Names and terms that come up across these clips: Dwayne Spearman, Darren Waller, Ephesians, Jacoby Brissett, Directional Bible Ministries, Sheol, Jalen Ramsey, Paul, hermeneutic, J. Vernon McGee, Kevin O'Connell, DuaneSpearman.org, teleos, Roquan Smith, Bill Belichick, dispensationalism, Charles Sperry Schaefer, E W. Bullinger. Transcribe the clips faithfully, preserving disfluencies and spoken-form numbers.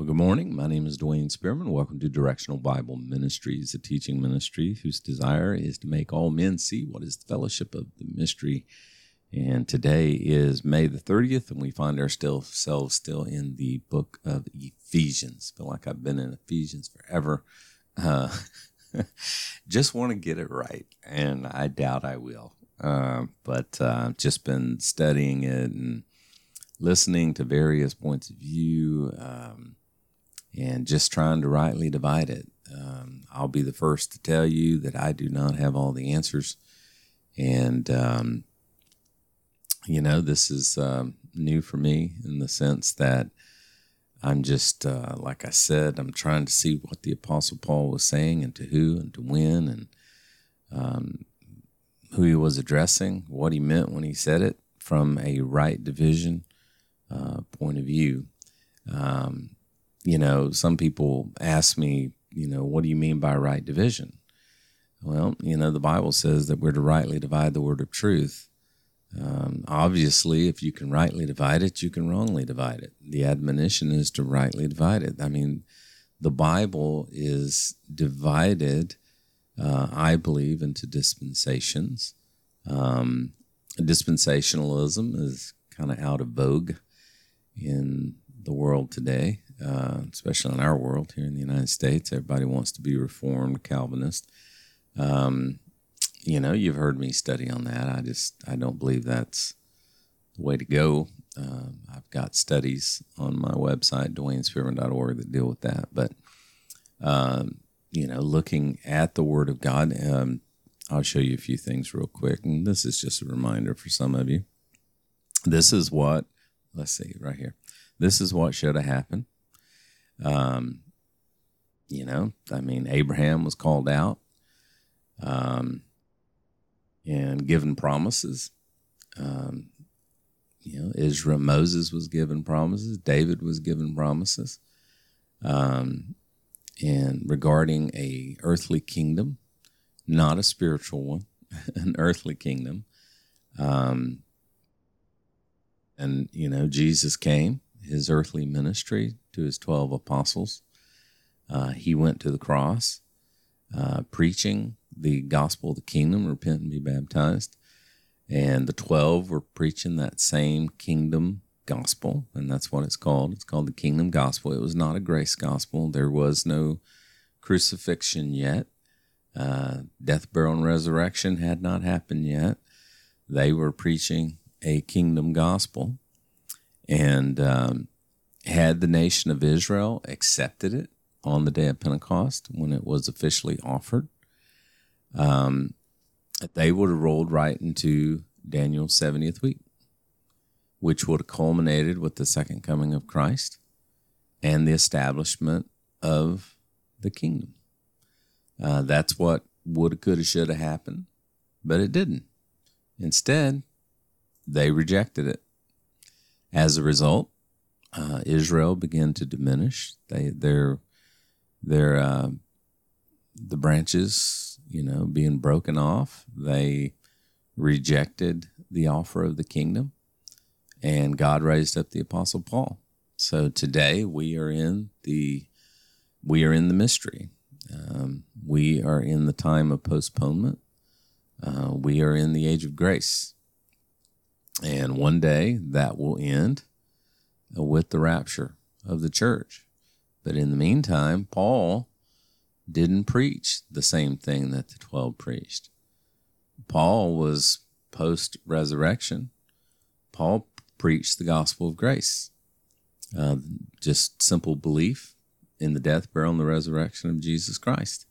Well, good morning. My name is Dwayne Spearman. Welcome to Directional Bible Ministries, a teaching ministry whose desire is to make all men see what is the fellowship of the mystery. And today is May the thirtieth, and we find ourselves still in the book of Ephesians. I feel like I've been in Ephesians forever. Uh, just want to get it right, and I doubt I will. Uh, but uh, I've just been studying it and listening to various points of view, um, and just trying to rightly divide it. Um, I'll be the first to tell you that I do not have all the answers. And, um, you know, this is um, new for me in the sense that I'm just, uh, like I said, I'm trying to see what the Apostle Paul was saying and to who and to when and um, who he was addressing, what he meant when he said it from a right division uh, point of view. Um You know, some people ask me, you know, what do you mean by right division? Well, you know, the Bible says that we're to rightly divide the word of truth. Um, obviously, if you can rightly divide it, you can wrongly divide it. The admonition is to rightly divide it. I mean, the Bible is divided, uh, I believe, into dispensations. Um, dispensationalism is kind of out of vogue in the world today. Uh, especially in our world here in the United States. Everybody wants to be Reformed, Calvinist. Um, you know, you've heard me study on that. I just, I don't believe that's the way to go. Uh, I've got studies on my website, Duane Spearman dot org, that deal with that. But, um, you know, looking at the Word of God, um, I'll show you a few things real quick. And this is just a reminder for some of you. This is what, let's see, right here. This is what should have happened. Um, you know, I mean, Abraham was called out, um, and given promises. Um, you know, Israel, Moses was given promises. David was given promises. Um, and regarding a earthly kingdom, not a spiritual one, an earthly kingdom. Um, and, you know, Jesus came. His earthly ministry to his twelve apostles. Uh, he went to the cross, uh, preaching the gospel of the kingdom, repent and be baptized. And the twelve were preaching that same kingdom gospel, and that's what it's called. It's called the kingdom gospel. It was not a grace gospel. There was no crucifixion yet. Uh, death, burial, and resurrection had not happened yet. They were preaching a kingdom gospel. And um, had the nation of Israel accepted it on the day of Pentecost when it was officially offered, um, they would have rolled right into Daniel's seventieth week, which would have culminated with the second coming of Christ and the establishment of the kingdom. Uh, that's what would have, could have, should have happened, but it didn't. Instead, they rejected it. As a result, uh, Israel began to diminish. They, their, their, uh, the branches, you know, being broken off. They rejected the offer of the kingdom, and God raised up the Apostle Paul. So today we are in the, we are in the mystery. Um, we are in the time of postponement. Uh, we are in the age of grace. And one day that will end with the rapture of the church. But in the meantime, Paul didn't preach the same thing that the twelve preached. Paul was post-resurrection. Paul preached the gospel of grace. Uh, just simple belief in the death, burial, and the resurrection of Jesus Christ.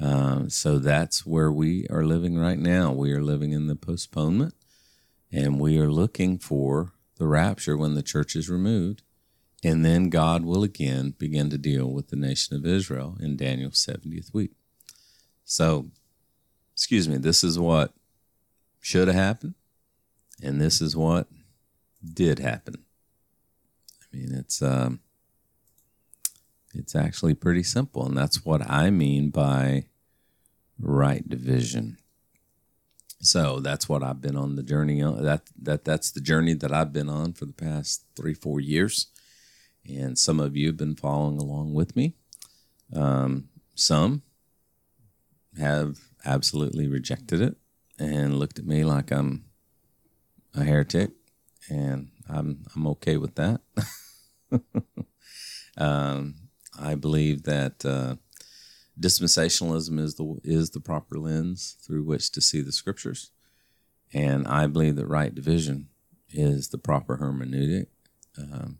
Uh, so that's where we are living right now. We are living in the postponement. And we are looking for the rapture when the church is removed. And then God will again begin to deal with the nation of Israel in Daniel's seventieth week. So, excuse me, this is what should have happened. And this is what did happen. I mean, it's um, it's actually pretty simple. And that's what I mean by right division. So that's what I've been on the journey on. That that that's the journey that I've been on for the past three, four years, And some of you have been following along with me. Um, some have absolutely rejected it and looked at me like I'm a heretic, and I'm I'm okay with that. um, I believe that uh, dispensationalism is the is the proper lens through which to see the scriptures, and I believe that right division is the proper hermeneutic um,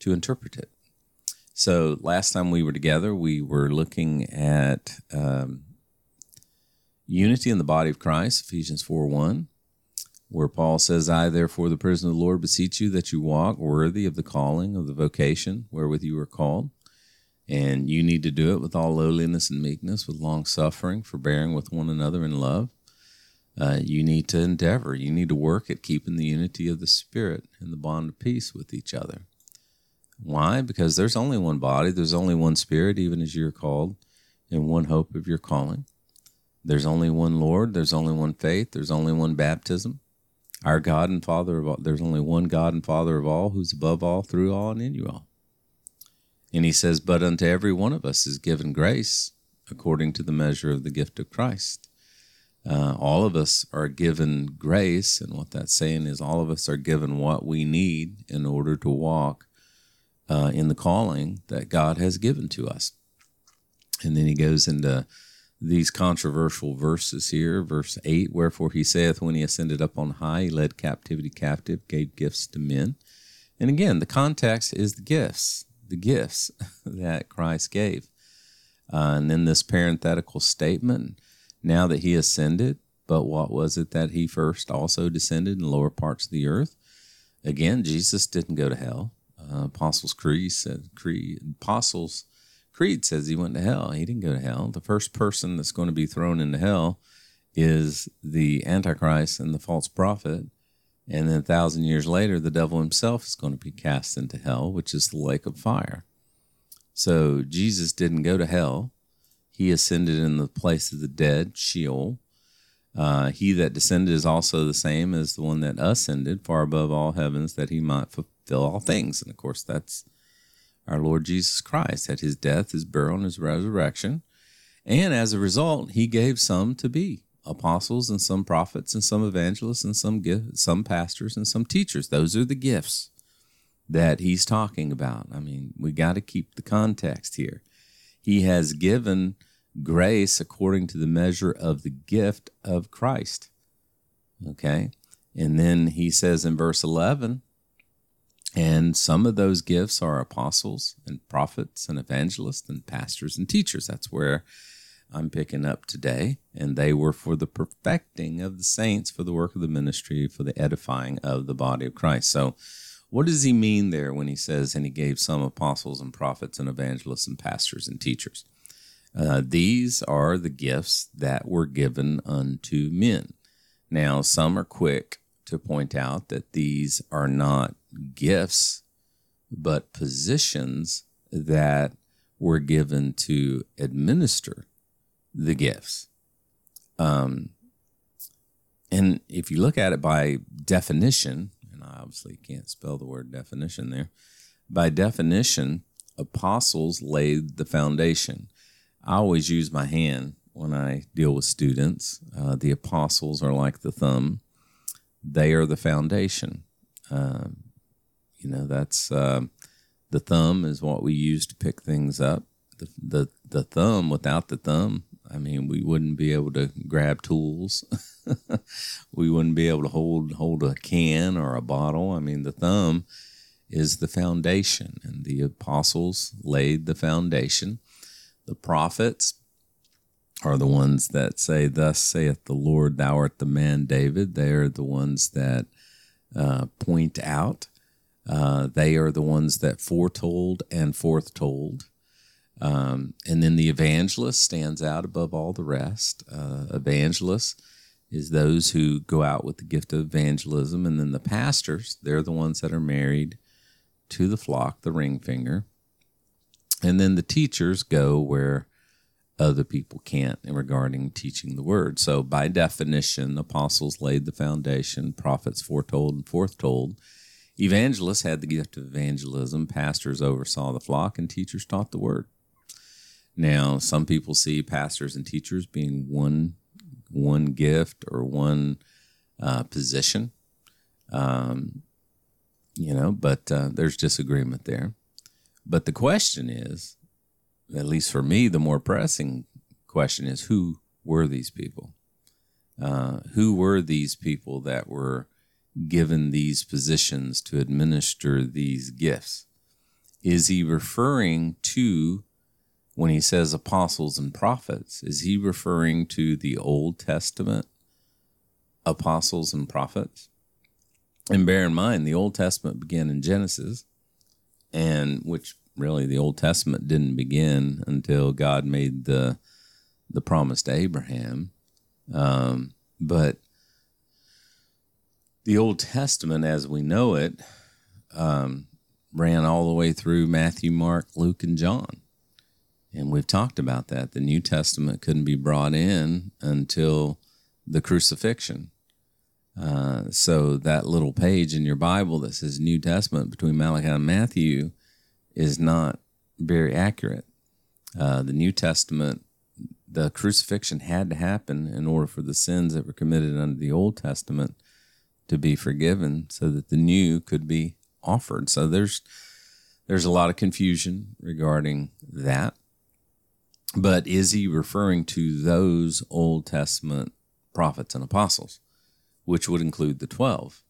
to interpret it. So last time we were together, we were looking at um, unity in the body of Christ, Ephesians four one, where Paul says, "I, therefore, the prisoner of the Lord, beseech you that you walk worthy of the calling of the vocation wherewith you are called." And you need to do it with all lowliness and meekness, with long suffering, forbearing with one another in love. Uh, you need to endeavor. You need to work at keeping the unity of the Spirit and the bond of peace with each other. Why? Because there's only one body, there's only one Spirit, even as you're called, and one hope of your calling. There's only one Lord, there's only one faith, there's only one baptism. Our God and Father of all, there's only one God and Father of all, who's above all, through all, and in you all. And he says, "But unto every one of us is given grace according to the measure of the gift of Christ." Uh, all of us are given grace, and what that's saying is all of us are given what we need in order to walk Uh, in the calling that God has given to us. And then he goes into these controversial verses here. Verse eight, "Wherefore he saith, when he ascended up on high, he led captivity captive, gave gifts to men." And again, the context is the gifts, the gifts that Christ gave. Uh, and then this parenthetical statement, "Now that he ascended, but what was it that he first also descended in lower parts of the earth?" Again, Jesus didn't go to hell. Uh, Apostles' Creed said, Creed, Apostles' Creed says he went to hell. He didn't go to hell. The first person that's going to be thrown into hell is the Antichrist and the false prophet. And then a thousand years later, the devil himself is going to be cast into hell, which is the lake of fire. So Jesus didn't go to hell. He ascended in the place of the dead, Sheol. Uh, he that descended is also the same as the one that ascended far above all heavens, that he might fulfill fill all things. And of course, that's our Lord Jesus Christ at his death, his burial, and his resurrection. And as a result, he gave some to be apostles, and some prophets, and some evangelists, and some gift, some pastors, and some teachers. Those are the gifts that he's talking about. I mean, we got to keep the context here. He has given grace according to the measure of the gift of Christ. Okay. And then he says in verse eleven, "And some of those gifts are apostles and prophets and evangelists and pastors and teachers." That's where I'm picking up today. "And they were for the perfecting of the saints, for the work of the ministry, for the edifying of the body of Christ." So what does he mean there when he says, "And he gave some apostles and prophets and evangelists and pastors and teachers"? Uh, these are the gifts that were given unto men. Now, some are quick to point out that these are not gifts, but positions that were given to administer the gifts. Um, and if you look at it by definition, and I obviously can't spell the word definition there, by definition, apostles laid the foundation. I always use my hand when I deal with students. Uh, the apostles are like the thumb. They are the foundation. Um, You know, that's uh, the thumb is what we use to pick things up. The, the the thumb, without the thumb, I mean, we wouldn't be able to grab tools. We wouldn't be able to hold hold a can or a bottle. I mean, the thumb is the foundation, and the apostles laid the foundation. The prophets are the ones that say, "Thus saith the Lord, thou art the man David." They are the ones that uh, point out. Uh, they are the ones that foretold and forthtold. Um, and then the evangelist stands out above all the rest. Uh, evangelist is those who go out with the gift of evangelism. And then the pastors, they're the ones that are married to the flock, the ring finger. And then the teachers go where other people can't in regarding teaching the word. So by definition, apostles laid the foundation, prophets foretold and forthtold. Evangelists had the gift of evangelism. Pastors oversaw the flock, and teachers taught the word. Now, some people see pastors and teachers being one one gift or one uh, position, um, you know, but uh, there's disagreement there. But the question is, at least for me, the more pressing question is, who were these people? Uh, who were these people that were given these positions to administer these gifts? Is he referring to, when he says apostles and prophets, is he referring to the Old Testament apostles and prophets? And bear in mind, the Old Testament began in Genesis, and which really the Old Testament didn't begin until God made the the promise to Abraham. Um, but the Old Testament, as we know it, um, ran all the way through Matthew, Mark, Luke, and John. And we've talked about that. The New Testament couldn't be brought in until the crucifixion. Uh, so that little page in your Bible that says New Testament between Malachi and Matthew is not very accurate. Uh, the New Testament, the crucifixion had to happen in order for the sins that were committed under the Old Testament to be forgiven so that the new could be offered. So there's there's a lot of confusion regarding that. But is he referring to those Old Testament prophets and apostles, which would include the twelve?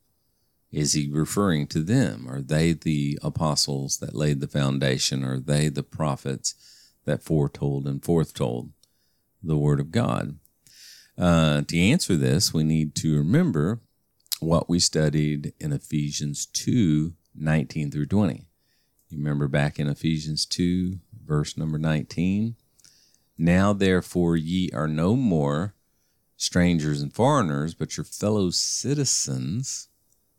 Is he referring to them? Are they the apostles that laid the foundation? Are they the prophets that foretold and foretold the Word of God? Uh, to answer this, we need to remember what we studied in Ephesians two, nineteen through twenty. You remember back in Ephesians two, verse number nineteen? Now, therefore, ye are no more strangers and foreigners, but your fellow citizens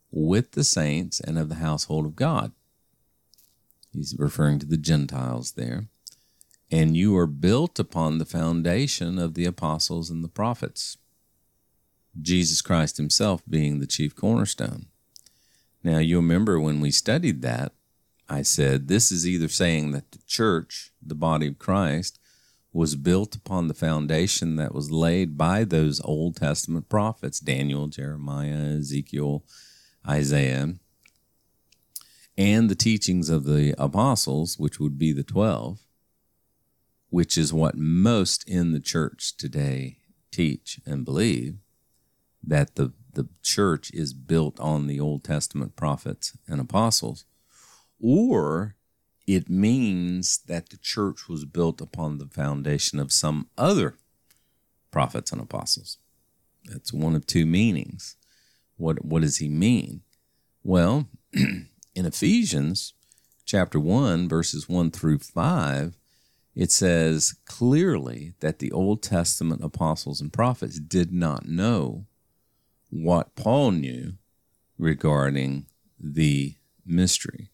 with the saints and of the household of God. He's referring to the Gentiles there. And you are built upon the foundation of the apostles and the prophets, Jesus Christ himself being the chief cornerstone. Now, you remember when we studied that, I said this is either saying that the church, the body of Christ, was built upon the foundation that was laid by those Old Testament prophets, Daniel, Jeremiah, Ezekiel, Isaiah, and the teachings of the apostles, which would be the twelve, which is what most in the church today teach and believe, that the, the church is built on the Old Testament prophets and apostles. Or it means that the church was built upon the foundation of some other prophets and apostles. That's one of two meanings. What, what does he mean? Well, in Ephesians chapter one, verses one through five, it says clearly that the Old Testament apostles and prophets did not know what Paul knew regarding the mystery,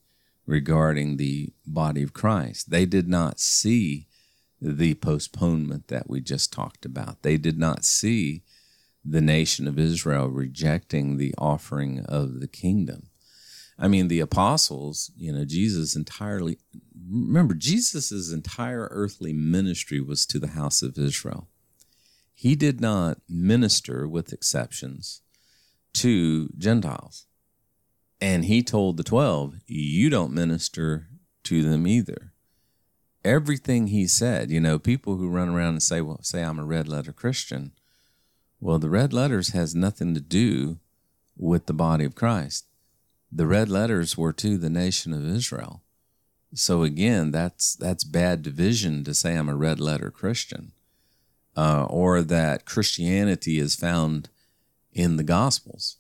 regarding the body of Christ. They did not see the postponement that we just talked about. They did not see the nation of Israel rejecting the offering of the kingdom. I mean, the apostles, you know, Jesus entirely, remember, Jesus' entire earthly ministry was to the house of Israel. He did not minister, with exceptions, to Gentiles. And he told the twelve, you don't minister to them either. Everything he said, you know, people who run around and say, well, say I'm a red letter Christian. Well, the red letters has nothing to do with the body of Christ. The red letters were to the nation of Israel. So again, that's that's bad division to say I'm a red letter Christian, uh, or that Christianity is found in the Gospels.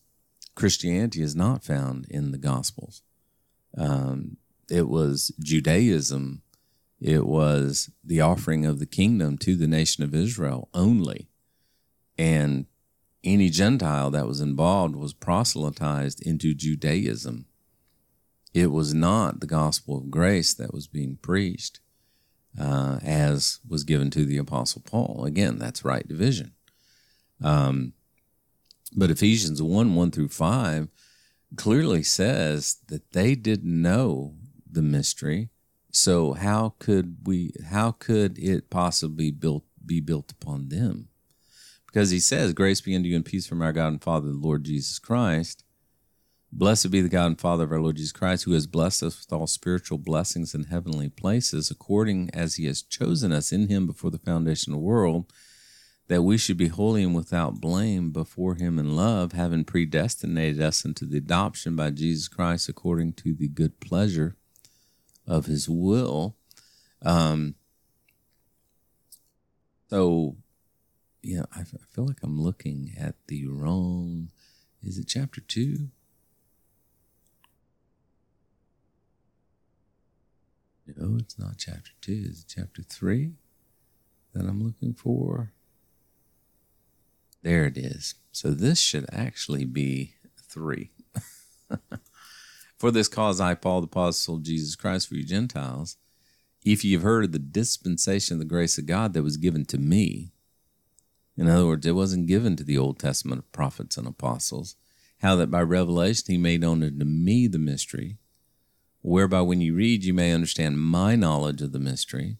Christianity is not found in the Gospels. Um, it was Judaism. It was the offering of the kingdom to the nation of Israel only. And any Gentile that was involved was proselytized into Judaism. It was not the gospel of grace that was being preached, uh, as was given to the Apostle Paul. Again, that's right division. Um But Ephesians one, one through five clearly says that they didn't know the mystery. So how could we? How could it possibly built, be built upon them? Because he says, "Grace be unto you and peace from our God and Father, the Lord Jesus Christ. Blessed be the God and Father of our Lord Jesus Christ, who has blessed us with all spiritual blessings in heavenly places, according as he has chosen us in him before the foundation of the world, that we should be holy and without blame before him in love, having predestinated us unto the adoption by Jesus Christ, according to the good pleasure of his will." Um, so, you know, I, I feel like I'm looking at the wrong, is it chapter two? No, it's not chapter two. Is it chapter three that I'm looking for? There it is. So this should actually be three. "For this cause I, Paul, the apostle of Jesus Christ, for you Gentiles, if you've heard of the dispensation of the grace of God that was given to me," in other words, it wasn't given to the Old Testament of prophets and apostles, "how that by revelation he made known unto me the mystery, whereby when you read you may understand my knowledge of the mystery,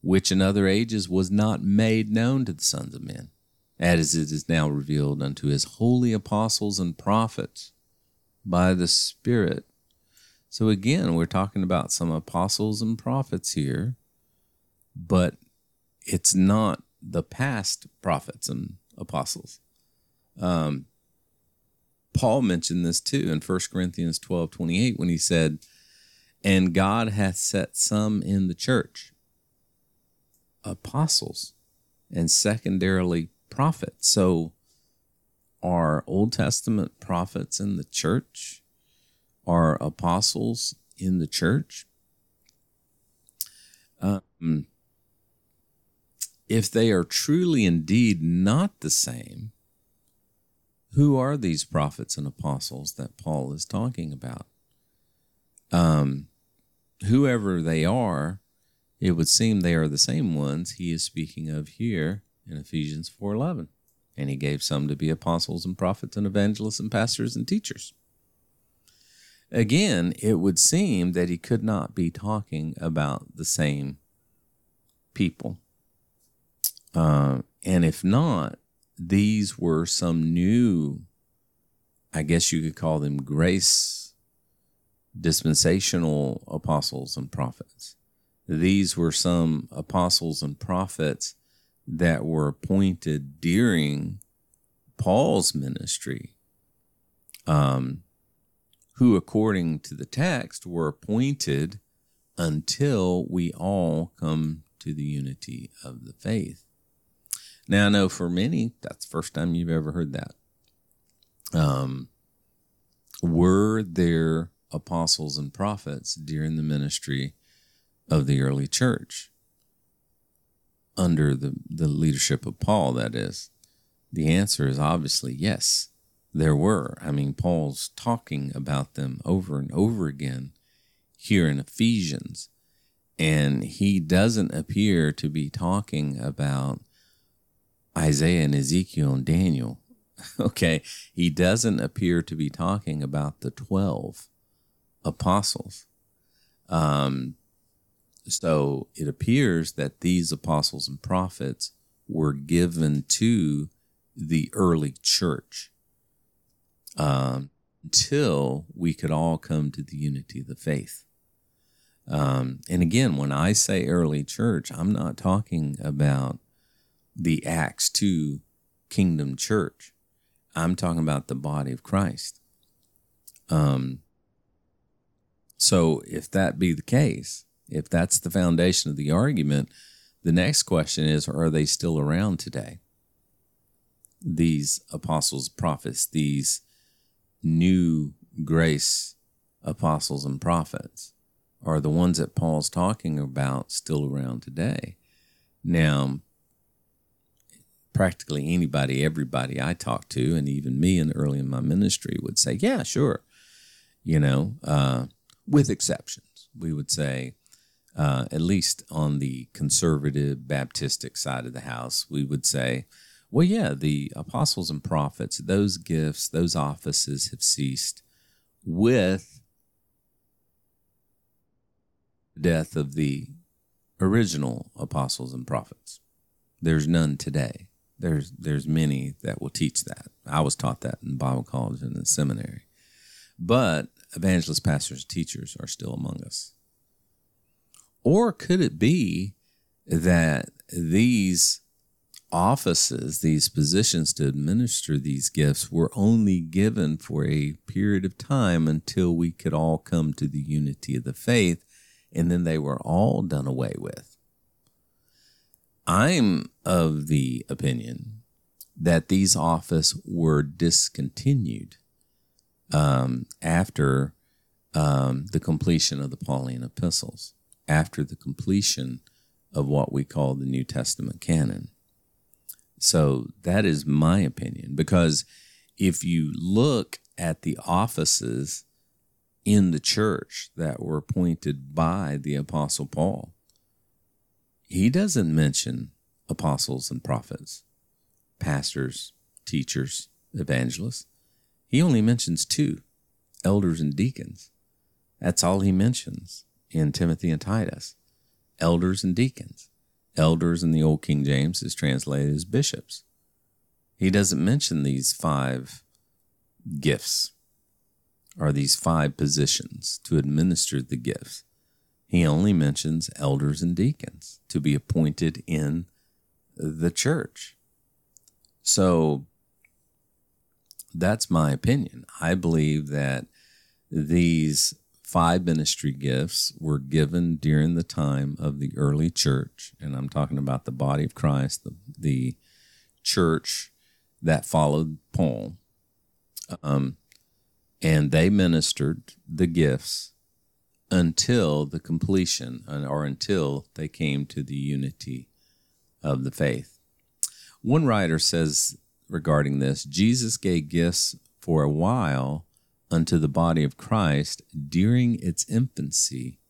which in other ages was not made known to the sons of men, as it is now revealed unto his holy apostles and prophets by the Spirit." So again, we're talking about some apostles and prophets here, but it's not the past prophets and apostles. Um, Paul mentioned this too in First Corinthians twelve twenty-eight when he said, "And God hath set some in the church, apostles, and secondarily prophets." So are Old Testament prophets in the church? Are apostles in the church? Um, if they are truly indeed not the same, who are these prophets and apostles that Paul is talking about? Um, whoever they are, it would seem they are the same ones he is speaking of here in Ephesians four eleven. "And he gave some to be apostles and prophets and evangelists and pastors and teachers." Again, it would seem that he could not be talking about the same people. Uh, and if not, these were some new, I guess you could call them grace dispensational apostles and prophets. These were some apostles and prophets that were appointed during Paul's ministry, um, who, according to the text, were appointed until we all come to the unity of the faith. Now, I know for many, that's the first time you've ever heard that. Um, were there apostles and prophets during the ministry of the early church? Under the, the leadership of Paul, that is. The answer is obviously yes, there were. I mean, Paul's talking about them over and over again here in Ephesians, and he doesn't appear to be talking about Isaiah and Ezekiel and Daniel, okay? He doesn't appear to be talking about the twelve apostles. Um, So it appears that these apostles and prophets were given to the early church um, until we could all come to the unity of the faith. Um, and again, when I say early church, I'm not talking about the Acts two kingdom church. I'm talking about the body of Christ. Um, so if that be the case, if that's the foundation of the argument, the next question is, are they still around today? These apostles, prophets, these new grace apostles and prophets are the ones that Paul's talking about still around today. Now, practically anybody, everybody I talk to, and even me and early in my ministry would say, yeah, sure. You know, uh, with exceptions, we would say, Uh, at least on the conservative Baptistic side of the house, we would say, well, yeah, the apostles and prophets, those gifts, those offices have ceased with the death of the original apostles and prophets. There's none today. There's there's many that will teach that. I was taught that in Bible college and in seminary. But evangelists, pastors, teachers are still among us. Or could it be that these offices, these positions to administer these gifts were only given for a period of time until we could all come to the unity of the faith, and then they were all done away with? I'm of the opinion that these offices were discontinued um, after um, the completion of the Pauline epistles, after the completion of what we call the New Testament canon. So that is my opinion, because if you look at the offices in the church that were appointed by the Apostle Paul, he doesn't mention apostles and prophets, pastors, teachers, evangelists. He only mentions two, elders and deacons. That's all he mentions in Timothy and Titus, elders and deacons. Elders in the Old King James is translated as bishops. He doesn't mention these five gifts or these five positions to administer the gifts. He only mentions elders and deacons to be appointed in the church. So that's my opinion. I believe that these five ministry gifts were given during the time of the early church, and I'm talking about the body of Christ, the, the church that followed Paul, um, and they ministered the gifts until the completion, or until they came to the unity of the faith. One writer says regarding this, Jesus gave gifts for a while unto the body of Christ during its infancy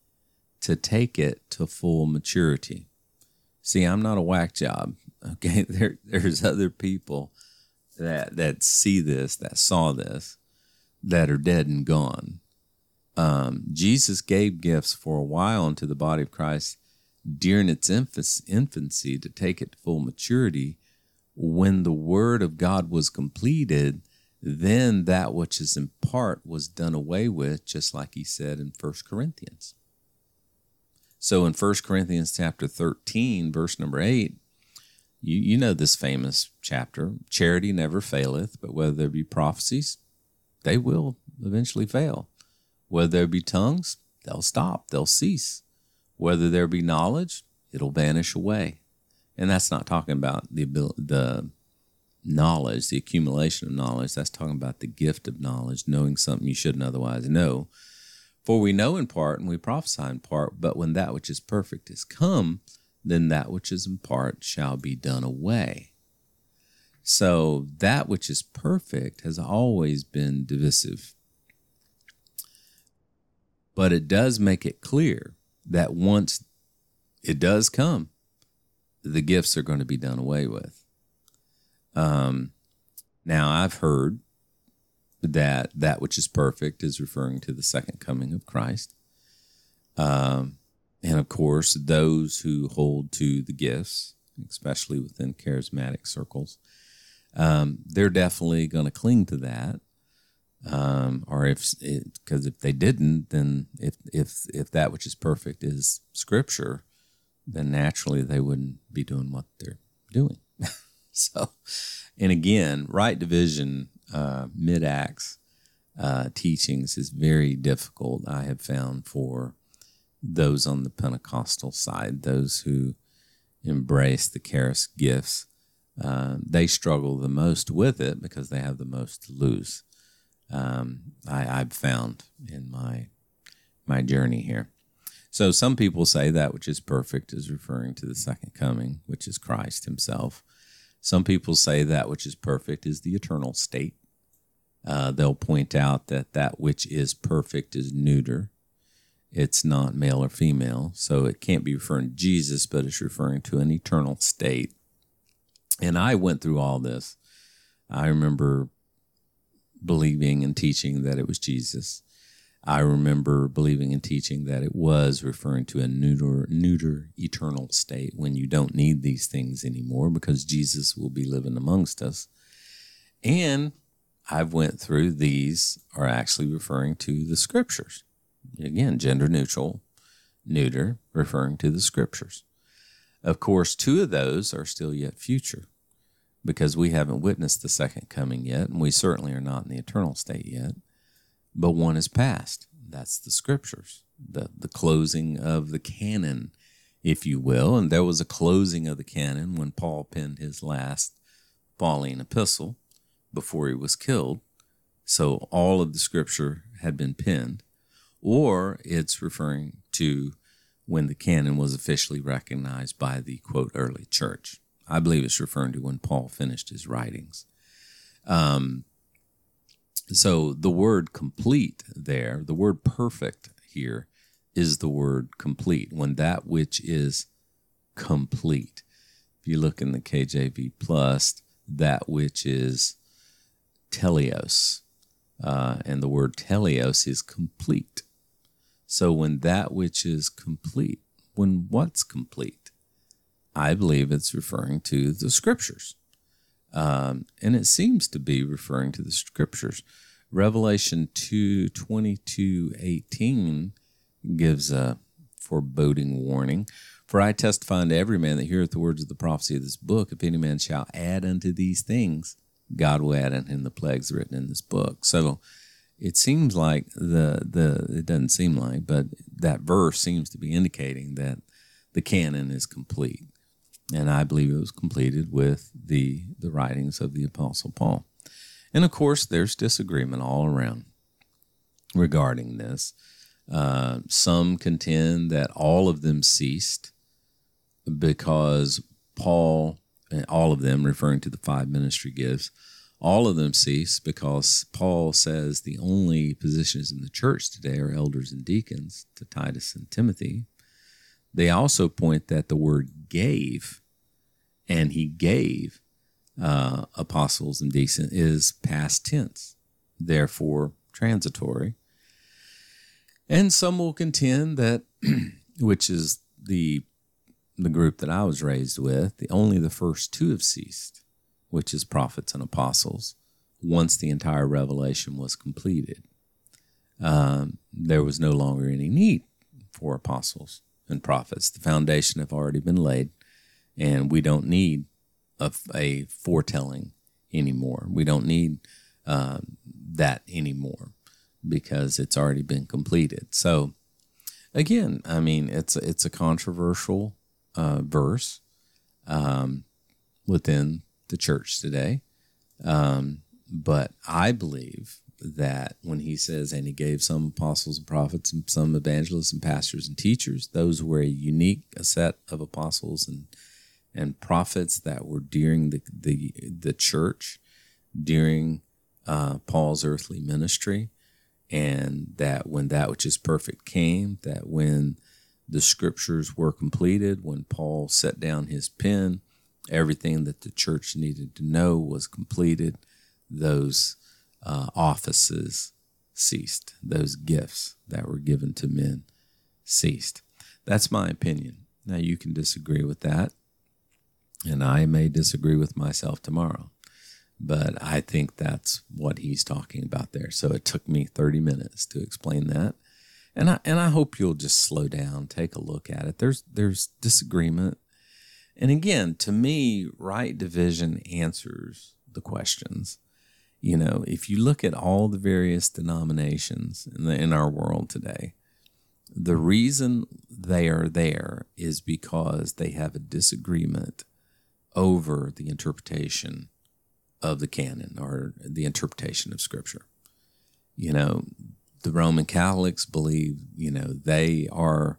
to take it to full maturity. See, I'm not a whack job, okay? There, there's other people that that see this, that saw this, that are dead and gone. Um, Jesus gave gifts for a while unto the body of Christ during its infancy to take it to full maturity. When the word of God was completed, then that which is in part was done away with, just like he said in First Corinthians. So in First Corinthians chapter thirteen, verse number eight, you, you know this famous chapter, charity never faileth, but whether there be prophecies, they will eventually fail. Whether there be tongues, they'll stop, they'll cease. Whether there be knowledge, it'll vanish away. And that's not talking about the ability, the knowledge, the accumulation of knowledge. That's talking about the gift of knowledge, knowing something you shouldn't otherwise know. For we know in part and we prophesy in part, but when that which is perfect is come, then that which is in part shall be done away. So that which is perfect has always been divisive. But it does make it clear that once it does come, the gifts are going to be done away with. Um, now I've heard that that which is perfect is referring to the second coming of Christ. Um, and of course, those who hold to the gifts, especially within charismatic circles, um, they're definitely going to cling to that. Um, or if it, because if they didn't, then if, if, if that which is perfect is scripture, then naturally they wouldn't be doing what they're doing. So, and again, right division, uh, mid-Acts uh, teachings is very difficult, I have found, for those on the Pentecostal side, those who embrace the charis gifts. Uh, they struggle the most with it because they have the most to lose, um, I, I've found in my my journey here. So some people say that which is perfect is referring to the second coming, which is Christ himself. Some people say that which is perfect is the eternal state. Uh, they'll point out that that which is perfect is neuter. It's not male or female, so it can't be referring to Jesus, but it's referring to an eternal state. And I went through all this. I remember believing and teaching that it was Jesus. I remember believing and teaching that it was referring to a neuter, neuter eternal state when you don't need these things anymore because Jesus will be living amongst us. And I've went through these are actually referring to the scriptures. Again, gender neutral, neuter, referring to the scriptures. Of course, two of those are still yet future because we haven't witnessed the second coming yet, and we certainly are not in the eternal state yet. But one is past. That's the scriptures, the, the closing of the canon, if you will. And there was a closing of the canon when Paul penned his last Pauline epistle before he was killed. So all of the scripture had been penned. Or it's referring to when the canon was officially recognized by the, quote, early church. I believe it's referring to when Paul finished his writings. Um, So the word complete there, the word perfect here is the word complete, when that which is complete. If you look in the K J V Plus, that which is teleos, uh, and the word teleos is complete. So when that which is complete, when what's complete? I believe it's referring to the scriptures. Um, and it seems to be referring to the scriptures. Revelation two twenty-two eighteen gives a foreboding warning. For I testify unto every man that heareth the words of the prophecy of this book, if any man shall add unto these things, God will add unto him the plagues written in this book. So it seems like the the it doesn't seem like, but that verse seems to be indicating that the canon is complete. And I believe it was completed with the, the writings of the Apostle Paul. And, of course, there's disagreement all around regarding this. Uh, some contend that all of them ceased because Paul, and all of them, referring to the five ministry gifts, all of them ceased because Paul says the only positions in the church today are elders and deacons, to Titus and Timothy. They also point that the word gave, and he gave uh, apostles and deacons, is past tense, therefore transitory. And some will contend that, which is the the group that I was raised with, the, only the first two have ceased, which is prophets and apostles, once the entire revelation was completed. Um, there was no longer any need for apostles and prophets. The foundation have already been laid, and we don't need a, a foretelling anymore. We don't need uh, that anymore because it's already been completed. So, again, I mean, it's it's a controversial uh, verse um, within the church today, um, but I believe that when he says, and he gave some apostles and prophets and some evangelists and pastors and teachers, those were a unique a set of apostles and and prophets that were during the the, the church, during uh, Paul's earthly ministry, and that when that which is perfect came, that when the scriptures were completed, when Paul set down his pen, everything that the church needed to know was completed, those Uh, offices ceased. Those gifts that were given to men ceased. That's my opinion. Now, you can disagree with that, and I may disagree with myself tomorrow, but I think that's what he's talking about there. So it took me thirty minutes to explain that, and I and I hope you'll just slow down, take a look at it. There's there's disagreement, and again, to me, right division answers the questions. You know, if you look at all the various denominations in, the, in our world today, the reason they are there is because they have a disagreement over the interpretation of the canon or the interpretation of Scripture. You know, the Roman Catholics believe, you know, they are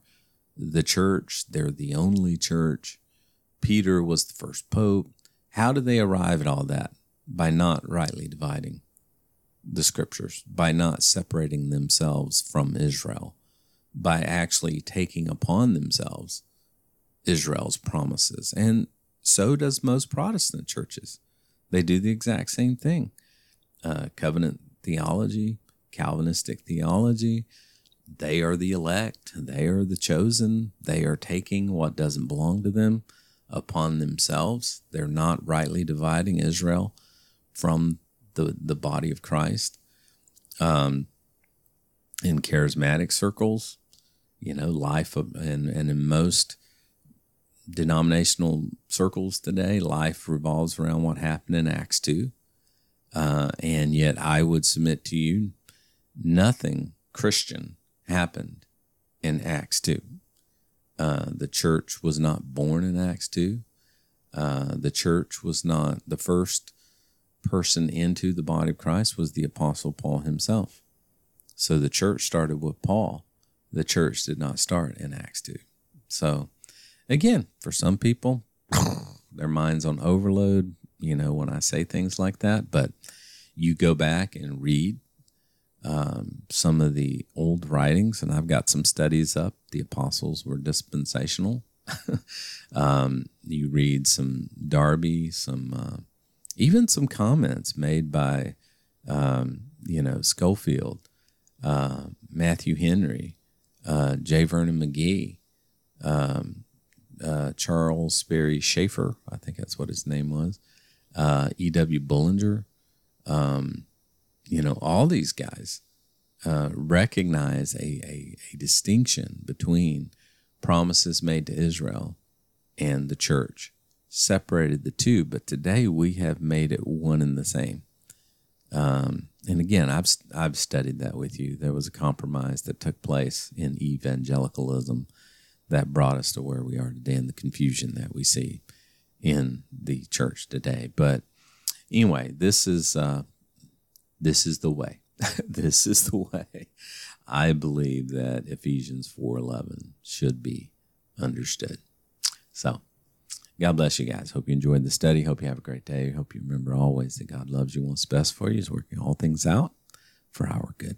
the church. They're the only church. Peter was the first pope. How did they arrive at all that? By not rightly dividing the scriptures, by not separating themselves from Israel, by actually taking upon themselves Israel's promises. And so does most Protestant churches. They do the exact same thing. Uh, covenant theology, Calvinistic theology. They are the elect. They are the chosen. They are taking what doesn't belong to them upon themselves. They're not rightly dividing Israel from the, the body of Christ. Um, in charismatic circles, you know, life of, and, and in most denominational circles today, life revolves around what happened in Acts two. Uh, and yet I would submit to you, nothing Christian happened in Acts two. Uh, the church was not born in Acts two. Uh, the church was not, the first person into the body of Christ was the Apostle Paul himself. So the church started with Paul. The church did not start in Acts two. So again, for some people, their mind's on overload, you know, when I say things like that, but you go back and read um, some of the old writings, and I've got some studies up. The apostles were dispensational. um, you read some Darby, some uh, even some comments made by, um, you know, Schofield, uh, Matthew Henry, uh, J. Vernon McGee, um, uh, Charles Sperry Schaefer, I think that's what his name was, uh, E W. Bullinger, um, you know, all these guys uh, recognize a, a, a distinction between promises made to Israel and the church, separated the two, but today we have made it one and the same. Um, and again, I've I've studied that with you. There was a compromise that took place in evangelicalism that brought us to where we are today and the confusion that we see in the church today. But anyway, this is uh, this is the way. This is the way. I believe that Ephesians four eleven should be understood. So God bless you guys. Hope you enjoyed the study. Hope you have a great day. Hope you remember always that God loves you, wants best for you. He's working all things out for our good.